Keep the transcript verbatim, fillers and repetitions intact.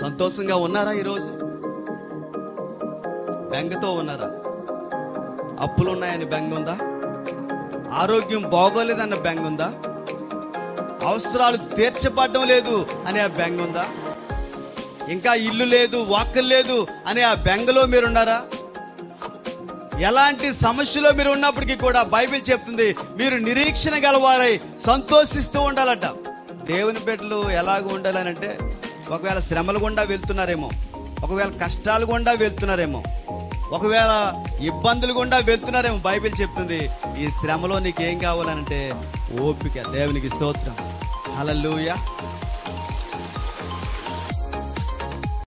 సంతోషంగా ఉన్నారా? ఈరోజు బెంగతో ఉన్నారా? అప్పులు ఉన్నాయని బెంగ ఉందా? ఆరోగ్యం బాగోలేదన్న బెంగ ఉందా? అవసరాలు తీర్చబడడం లేదు అనే ఆ బెంగ ఉందా? ఇంకా ఇల్లు లేదు, వాకలు లేదు అనే ఆ బెంగలో మీరున్నారా? ఎలాంటి సమస్యలో మీరు ఉన్నప్పటికీ కూడా బైబిల్ చెప్తుంది, మీరు నిరీక్షణ గలవారై సంతోషిస్తూ ఉండాలట. దేవుని బిడ్డలు ఎలాగ ఉండాలనంటే, ఒకవేళ శ్రమలు గుండా వెళ్తున్నారేమో, ఒకవేళ కష్టాలు గుండా వెళ్తున్నారేమో, ఒకవేళ ఇబ్బందులు గుండా వెళ్తున్నారేమో, బైబిల్ చెప్తుంది ఈ శ్రమలో నీకేం కావాలనంటే ఓపిక. దేవునికి స్తోత్రం. హల్లెలూయా.